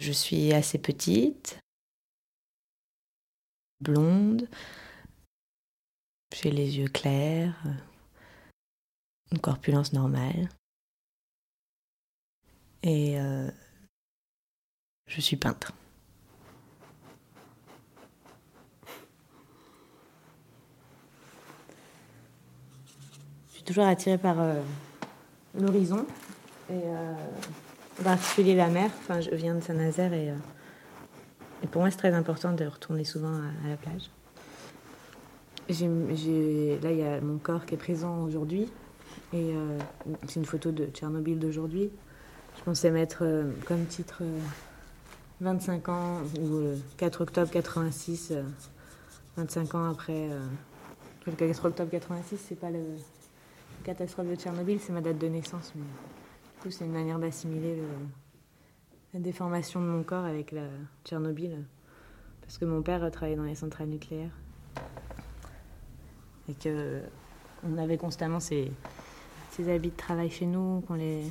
Je suis assez petite, blonde, j'ai les yeux clairs, une corpulence normale. Et je suis peintre. Je suis toujours attirée par l'horizon et en particulier la mer. Enfin, je viens de Saint-Nazaire et pour moi c'est très important de retourner souvent à la plage. Là, il y a mon corps qui est présent aujourd'hui et c'est une photo de Tchernobyl d'aujourd'hui. Je pensais mettre comme titre 25 ans ou 4 octobre 86, 25 ans après. Le 4 octobre 86, c'est pas la catastrophe de Tchernobyl, c'est ma date de naissance. Mais du coup, c'est une manière d'assimiler la déformation de mon corps avec la Tchernobyl, parce que mon père travaillait dans les centrales nucléaires et que on avait constamment ces habits de travail chez nous qu'on les.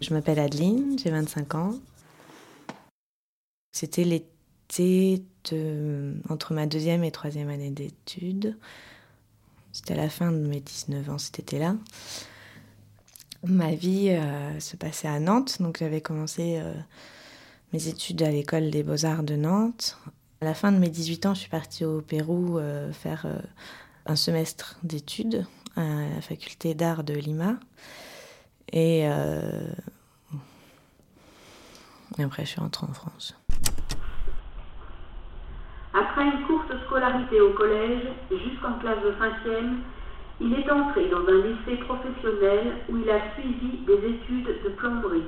Je m'appelle Adeline, j'ai 25 ans. C'était l'été entre ma deuxième et troisième année d'études. C'était à la fin de mes 19 ans cet été-là. Ma vie se passait à Nantes, donc j'avais commencé mes études à l'école des Beaux-Arts de Nantes. À la fin de mes 18 ans, je suis partie au Pérou faire un semestre d'études à la Faculté d'Art de Lima. Et après, je suis rentrée en France. Après une courte scolarité au collège, jusqu'en classe de 5e, il est entré dans un lycée professionnel où il a suivi des études de plomberie.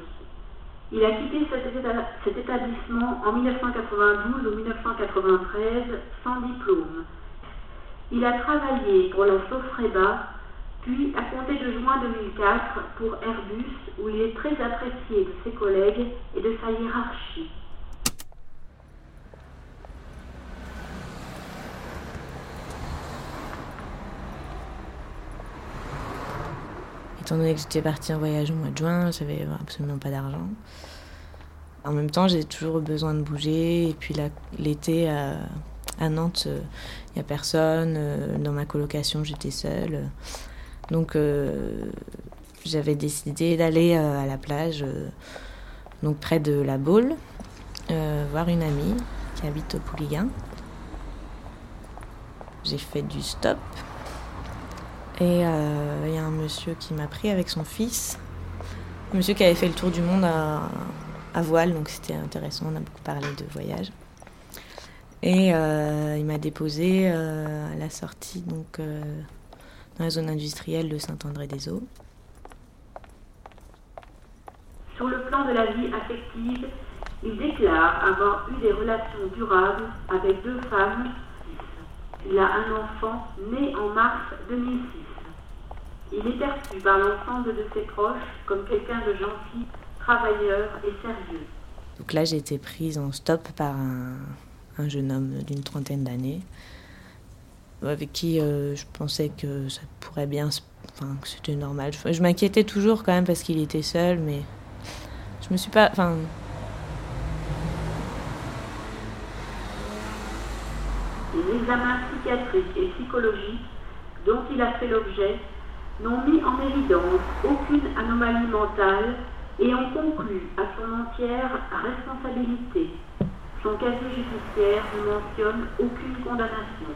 Il a quitté cet établissement en 1992 ou 1993 sans diplôme. Il a travaillé pour la Fréba, puis, à compter de juin 2004, pour Airbus, où il est très apprécié de ses collègues et de sa hiérarchie. Étant donné que j'étais partie en voyage au mois de juin, j'avais absolument pas d'argent. En même temps, j'ai toujours besoin de bouger. Et puis l'été, à Nantes, il n'y a personne. Dans ma colocation, j'étais seule. Donc j'avais décidé d'aller à la plage, donc près de La Baule, voir une amie qui habite au Pouliguen. J'ai fait du stop et il y a un monsieur qui m'a pris avec son fils. Un monsieur qui avait fait le tour du monde à voile, donc c'était intéressant, on a beaucoup parlé de voyage. Et il m'a déposée à la sortie, donc... dans la zone industrielle de Saint-André-des-Eaux. Sur le plan de la vie affective, il déclare avoir eu des relations durables avec 2 femmes. Il a un enfant né en mars 2006. Il est perçu par l'ensemble de ses proches comme quelqu'un de gentil, travailleur et sérieux. Donc là, j'ai été prise en stop par un jeune homme d'une 30aine d'années. Avec qui je pensais que ça pourrait bien... Enfin, que c'était normal. Je m'inquiétais toujours quand même parce qu'il était seul, mais... Je me suis pas... Enfin... Les examens psychiatriques et psychologiques dont il a fait l'objet n'ont mis en évidence aucune anomalie mentale et ont conclu à son entière responsabilité. Son casier judiciaire ne mentionne aucune condamnation.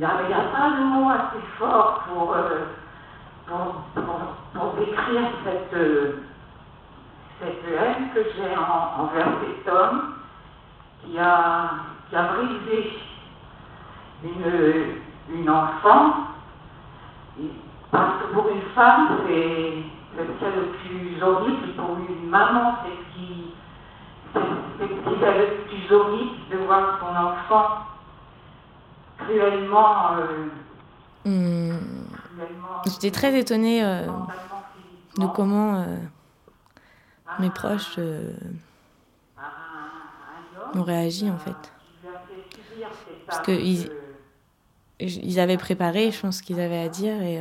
Il n'y a pas de mot assez fort pour décrire cette haine que j'ai envers cet homme qui a brisé une enfant. Parce que pour une femme, c'est le cas le plus horrible. Pour une maman, c'est le cas le plus horrible de voir son enfant cruellement J'étais très étonnée de comment mes proches ont réagi, en fait. Parce qu'ils avaient préparé, je pense, ce qu'ils avaient à dire. Et,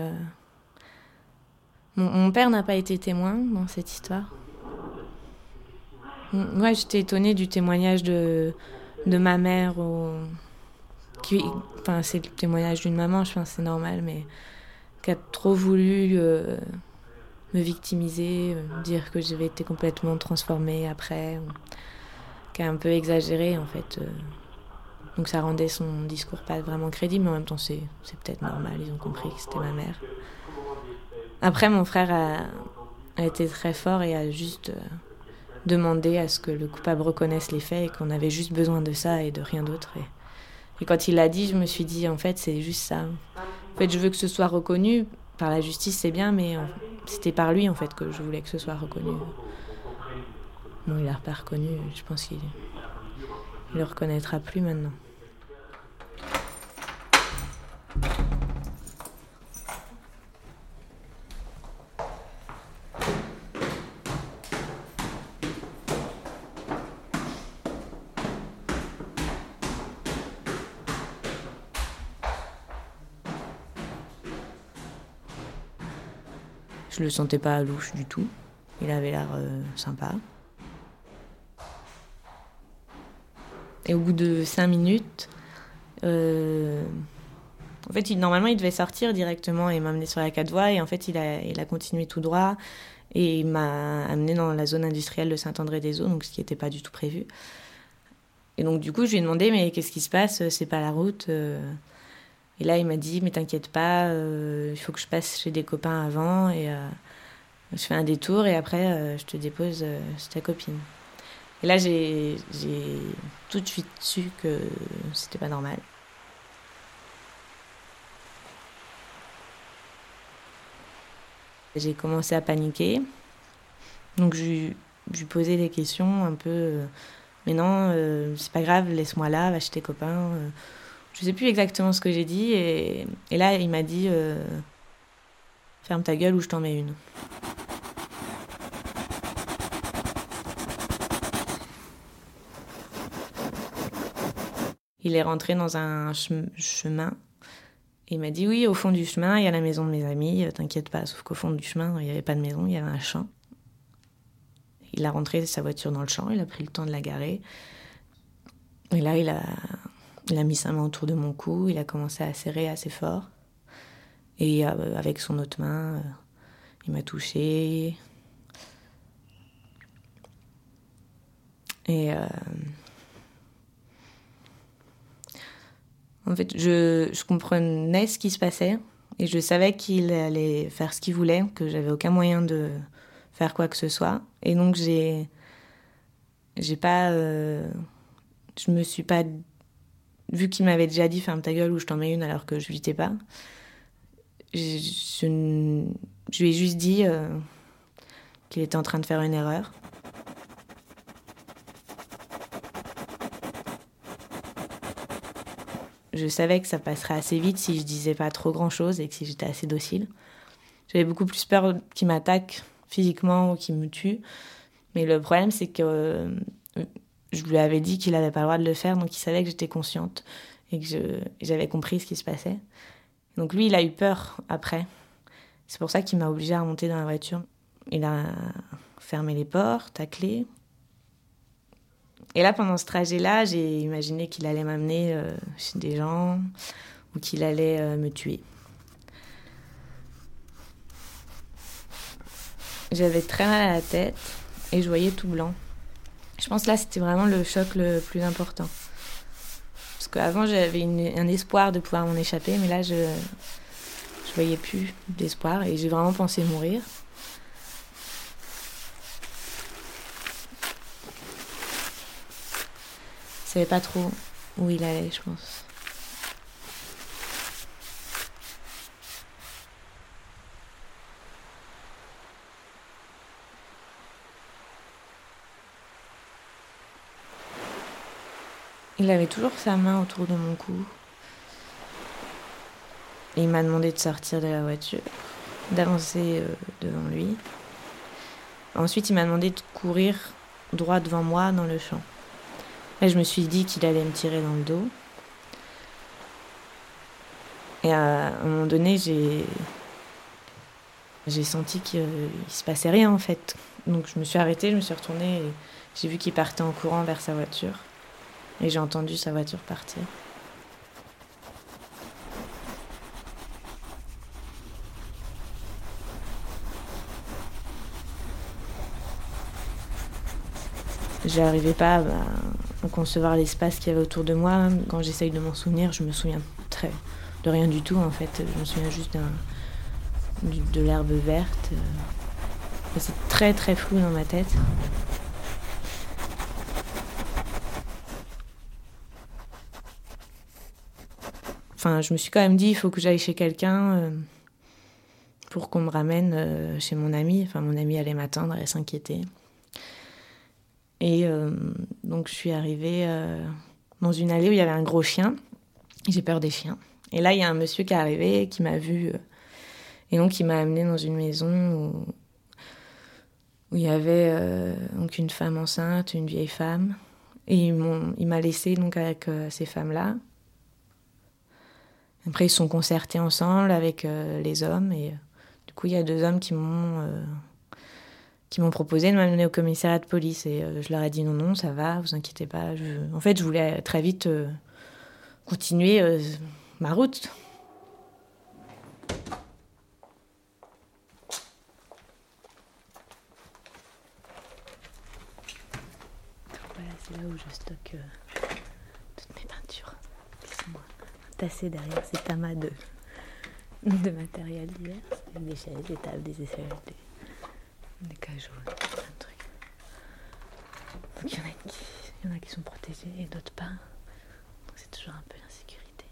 mon père n'a pas été témoin dans cette histoire. Moi, j'étais étonnée du témoignage de ma mère. Enfin, c'est le témoignage d'une maman, je pense, c'est normal, mais qui a trop voulu me victimiser, me dire que j'avais été complètement transformée après, qui a un peu exagéré, en fait. Donc ça rendait son discours pas vraiment crédible, mais en même temps, c'est peut-être normal, ils ont compris que c'était ma mère. Après, mon frère a été très fort et a juste demandé à ce que le coupable reconnaisse les faits et qu'on avait juste besoin de ça et de rien d'autre. Et quand il l'a dit, je me suis dit, en fait, c'est juste ça. En fait, je veux que ce soit reconnu par la justice, c'est bien, mais c'était par lui, en fait, que je voulais que ce soit reconnu. Bon, il l'a pas reconnu, je pense qu'il ne le reconnaîtra plus maintenant. Je le sentais pas louche du tout. Il avait l'air sympa. Et au bout de 5 minutes, en fait, normalement, il devait sortir directement et m'amener sur la 4 voies. Et en fait, il a continué tout droit et il m'a amené dans la zone industrielle de Saint-André-des-Eaux, donc ce qui n'était pas du tout prévu. Et donc, du coup, je lui ai demandé, mais qu'est-ce qui se passe? C'est pas la route. Et là, il m'a dit, mais t'inquiète pas, il faut que je passe chez des copains avant et je fais un détour et après, je te dépose chez ta copine. Et là, j'ai tout de suite su que c'était pas normal. J'ai commencé à paniquer. Donc, je lui posais des questions un peu... mais non, c'est pas grave, laisse-moi là, va chez tes copains... Je sais plus exactement ce que j'ai dit et là il m'a dit ferme ta gueule ou je t'en mets une. Il est rentré dans un chemin et il m'a dit oui, au fond du chemin il y a la maison de mes amis, t'inquiète pas, sauf qu'au fond du chemin il n'y avait pas de maison, il y avait un champ. Il a rentré sa voiture dans le champ, il a pris le temps de la garer et là il a mis sa main autour de mon cou, il a commencé à serrer assez fort. Et avec son autre main, il m'a touchée. Et en fait, je comprenais ce qui se passait. Et je savais qu'il allait faire ce qu'il voulait, que j'avais aucun moyen de faire quoi que ce soit. Et donc, j'ai pas... je me suis pas... Vu qu'il m'avait déjà dit « ferme ta gueule » ou « je t'en mets une » alors que je lui étais pas, je lui ai juste dit qu'il était en train de faire une erreur. Je savais que ça passerait assez vite si je disais pas trop grand-chose et que si j'étais assez docile. J'avais beaucoup plus peur qu'il m'attaque physiquement ou qu'il me tue. Mais le problème, c'est que... je lui avais dit qu'il n'avait pas le droit de le faire, donc il savait que j'étais consciente et que j'avais compris ce qui se passait. Donc lui, il a eu peur après. C'est pour ça qu'il m'a obligée à remonter dans la voiture. Il a fermé les portes, à clé. Et là, pendant ce trajet-là, j'ai imaginé qu'il allait m'amener chez des gens ou qu'il allait me tuer. J'avais très mal à la tête et je voyais tout blanc. Je pense que là, c'était vraiment le choc le plus important. Parce qu'avant, j'avais un espoir de pouvoir m'en échapper, mais là, je ne voyais plus d'espoir et j'ai vraiment pensé mourir. Je ne savais pas trop où il allait, je pense. Il avait toujours sa main autour de mon cou. Et il m'a demandé de sortir de la voiture, d'avancer devant lui. Ensuite, il m'a demandé de courir droit devant moi dans le champ. Et je me suis dit qu'il allait me tirer dans le dos. Et à un moment donné, j'ai senti qu'il se passait rien en fait. Donc je me suis arrêtée, je me suis retournée et j'ai vu qu'il partait en courant vers sa voiture. Et j'ai entendu sa voiture partir. J'arrivais pas à concevoir l'espace qu'il y avait autour de moi. Quand j'essaye de m'en souvenir, je me souviens de rien du tout en fait. Je me souviens juste de l'herbe verte. Et c'est très très flou dans ma tête. Enfin, je me suis quand même dit, il faut que j'aille chez quelqu'un pour qu'on me ramène chez mon ami. Enfin, mon ami allait m'attendre, elle s'inquiétait. Et donc je suis arrivée dans une allée où il y avait un gros chien. J'ai peur des chiens. Et là, il y a un monsieur qui est arrivé et qui m'a vue. Et donc, il m'a amenée dans une maison où il y avait donc une femme enceinte, une vieille femme. Et il m'a laissée donc, avec ces femmes-là. Après, ils se sont concertés ensemble avec les hommes. Et du coup, il y a deux hommes qui m'ont proposé de m'amener au commissariat de police. Et je leur ai dit non, ça va, vous inquiétez pas. En fait, je voulais très vite continuer ma route. Voilà, c'est là où je stocke toutes mes peintures. Laissez-moi tasser derrière ces tamas de matériel divers. Des chaises, des tables, des aisselles, des cajots, plein de trucs. Donc il y en a qui sont protégés et d'autres pas. Donc c'est toujours un peu l'insécurité.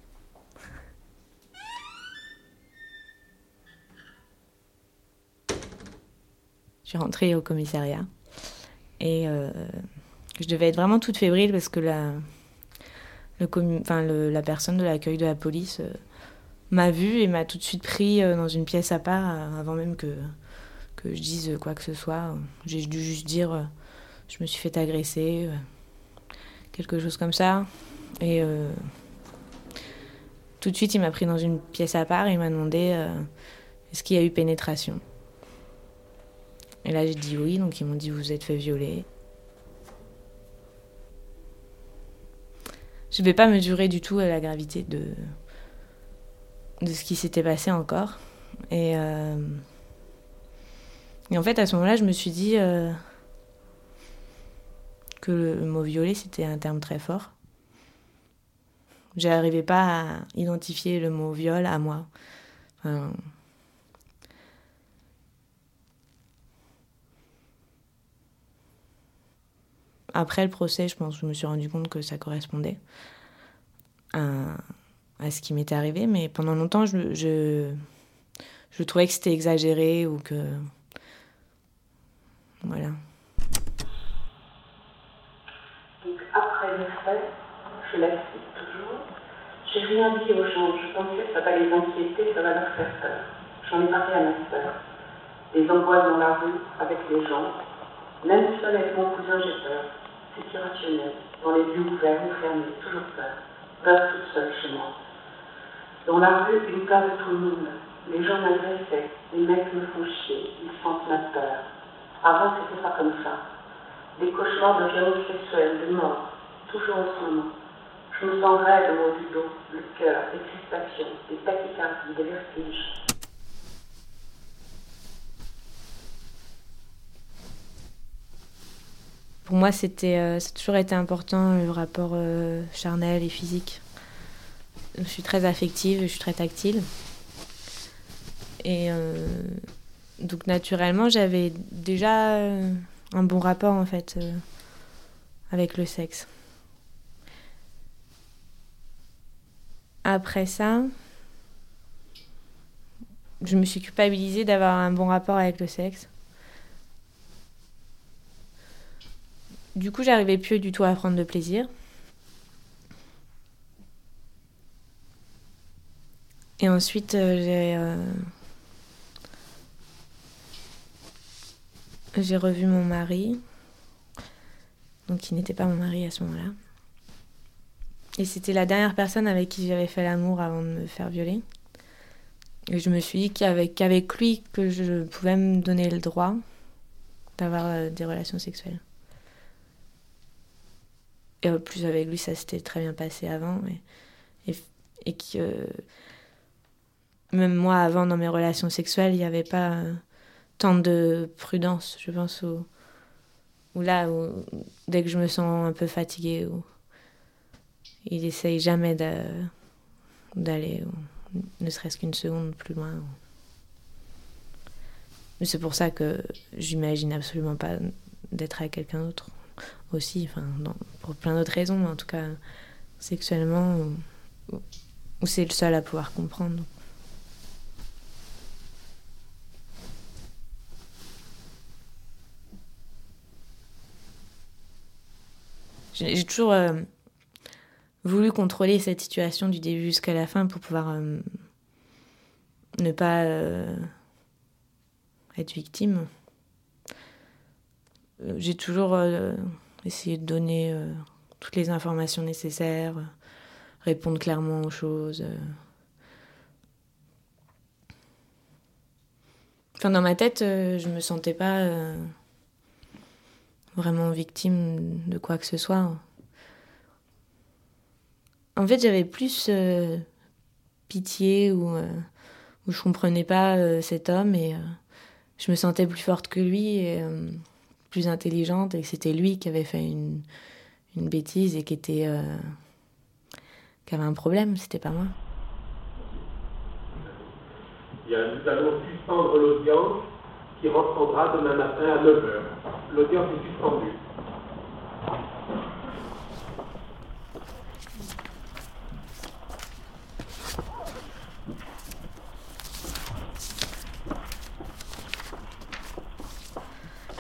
Je suis rentrée au commissariat et je devais être vraiment toute fébrile parce que la personne de l'accueil de la police m'a vue et m'a tout de suite pris dans une pièce à part avant même que je dise quoi que ce soit. J'ai dû juste dire je me suis fait agresser, quelque chose comme ça. Et tout de suite, il m'a pris dans une pièce à part et il m'a demandé est-ce qu'il y a eu pénétration. Et là, j'ai dit oui, donc ils m'ont dit vous vous êtes fait violer. Je ne vais pas mesurer du tout la gravité de ce qui s'était passé encore. Et en fait, à ce moment-là, je me suis dit que le mot « violer », c'était un terme très fort. Je n'arrivais pas à identifier le mot « viol » à moi. Enfin, après le procès, je pense que je me suis rendu compte que ça correspondait à ce qui m'était arrivé. Mais pendant longtemps, je trouvais que c'était exagéré ou que... Voilà. Donc après les frais, je l'assiste toujours. J'ai rien dit aux gens, je pensais que ça va les inquiéter, ça va leur faire peur. J'en ai parlé à ma sœur. Des angoisses dans la rue, avec les gens. Même seul avec mon cousin, j'ai peur. C'est irrationnel. Dans les lieux ouverts ou fermés, toujours peur. Peur toute seule chez moi. Dans la rue, une peur de tout le monde. Les gens m'agressaient, les mecs me font chier, ils sentent ma peur. Avant, c'était pas comme ça. Des cauchemars de violences sexuelles, de mort, toujours en son nom. Je me sens raide au niveau du dos, le cœur, des crispations, des tachycardies, des vertiges. Pour moi, ça a toujours été important, le rapport charnel et physique. Je suis très affective, je suis très tactile. Et... donc naturellement, j'avais déjà un bon rapport en fait avec le sexe. Après ça, je me suis culpabilisée d'avoir un bon rapport avec le sexe. Du coup, j'arrivais plus du tout à prendre de plaisir. Et ensuite, j'ai revu mon mari, donc qui n'était pas mon mari à ce moment-là. Et c'était la dernière personne avec qui j'avais fait l'amour avant de me faire violer. Et je me suis dit qu'avec lui, que je pouvais me donner le droit d'avoir des relations sexuelles. Et en plus, avec lui, ça s'était très bien passé avant. Et que même moi, avant, dans mes relations sexuelles, il n'y avait pas tant de prudence, je pense, ou là, où, dès que je me sens un peu fatiguée, où il n'essaye jamais d'aller, ne serait-ce qu'une seconde plus loin. Mais c'est pour ça que j'imagine absolument pas d'être avec quelqu'un d'autre aussi, enfin, pour plein d'autres raisons, mais en tout cas, sexuellement, où c'est le seul à pouvoir comprendre. J'ai toujours voulu contrôler cette situation du début jusqu'à la fin pour pouvoir ne pas être victime. J'ai toujours essayé de donner toutes les informations nécessaires, répondre clairement aux choses. Enfin, dans ma tête, je me sentais pas... vraiment victime de quoi que ce soit. En fait, j'avais plus pitié ou je comprenais pas cet homme et je me sentais plus forte que lui et plus intelligente et que c'était lui qui avait fait une bêtise et qui avait un problème, c'était pas moi. Bien, nous allons suspendre l'audience qui reprendra demain matin à 9h. L'audience est suspendue.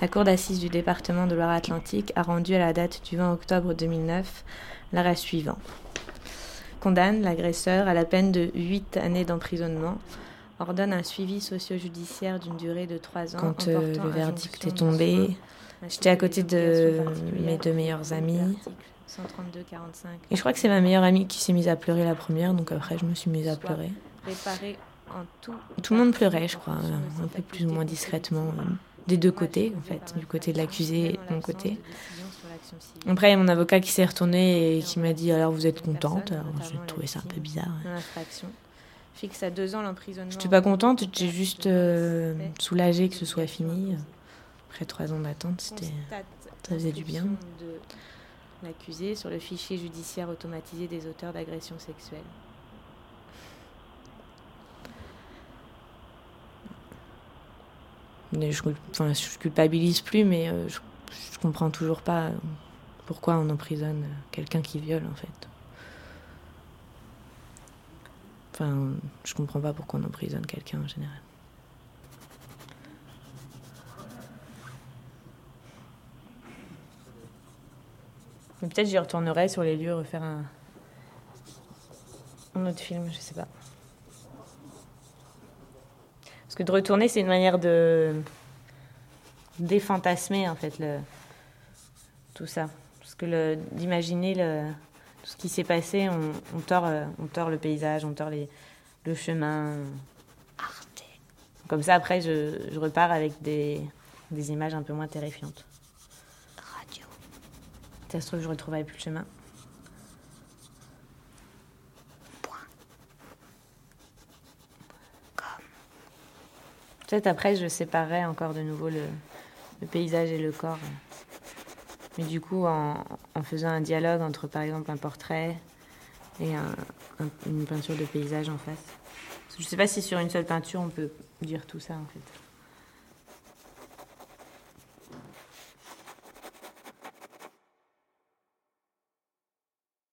La Cour d'assises du département de Loire-Atlantique a rendu à la date du 20 octobre 2009 l'arrêt suivant. Condamne l'agresseur à la peine de 8 années d'emprisonnement. Ordonne un suivi socio-judiciaire d'une durée de 3 ans. Quand le verdict est tombé, j'étais à côté de mes deux meilleures amies. Et je crois que c'est ma meilleure amie qui s'est mise à pleurer la première, donc après je me suis mise à pleurer. Tout le monde pleurait, je crois, un peu plus ou moins discrètement, des deux côtés, en fait, du côté de l'accusé et de mon côté. Après, il y a mon avocat qui s'est retourné et qui m'a dit « Alors vous êtes contente ?» Alors j'ai trouvé ça un peu bizarre. Fixe à 2 ans l'emprisonnement. Je n'étais pas contente, j'étais juste soulagée que ce soit fini. Après 3 ans d'attente, ça faisait du bien. De l'accusé sur le fichier judiciaire automatisé des auteurs d'agressions sexuelles. Je culpabilise plus, mais je comprends toujours pas pourquoi on emprisonne quelqu'un qui viole, en fait. Enfin, je comprends pas pourquoi on emprisonne quelqu'un en général. Mais peut-être j'y retournerai sur les lieux, refaire un autre film, je sais pas. Parce que de retourner, c'est une manière de défantasmer, en fait, tout ça. Parce que d'imaginer tout ce qui s'est passé, on tord le paysage, on tord le chemin. Arte. Comme ça, après, je repars avec des images un peu moins terrifiantes. Radio. Ça se trouve, je ne retrouverai plus le chemin. Point. Comme. Peut-être après, je séparerai encore de nouveau le paysage et le corps. Mais du coup, en faisant un dialogue entre, par exemple, un portrait et une peinture de paysage en face. Je ne sais pas si sur une seule peinture, on peut dire tout ça, en fait.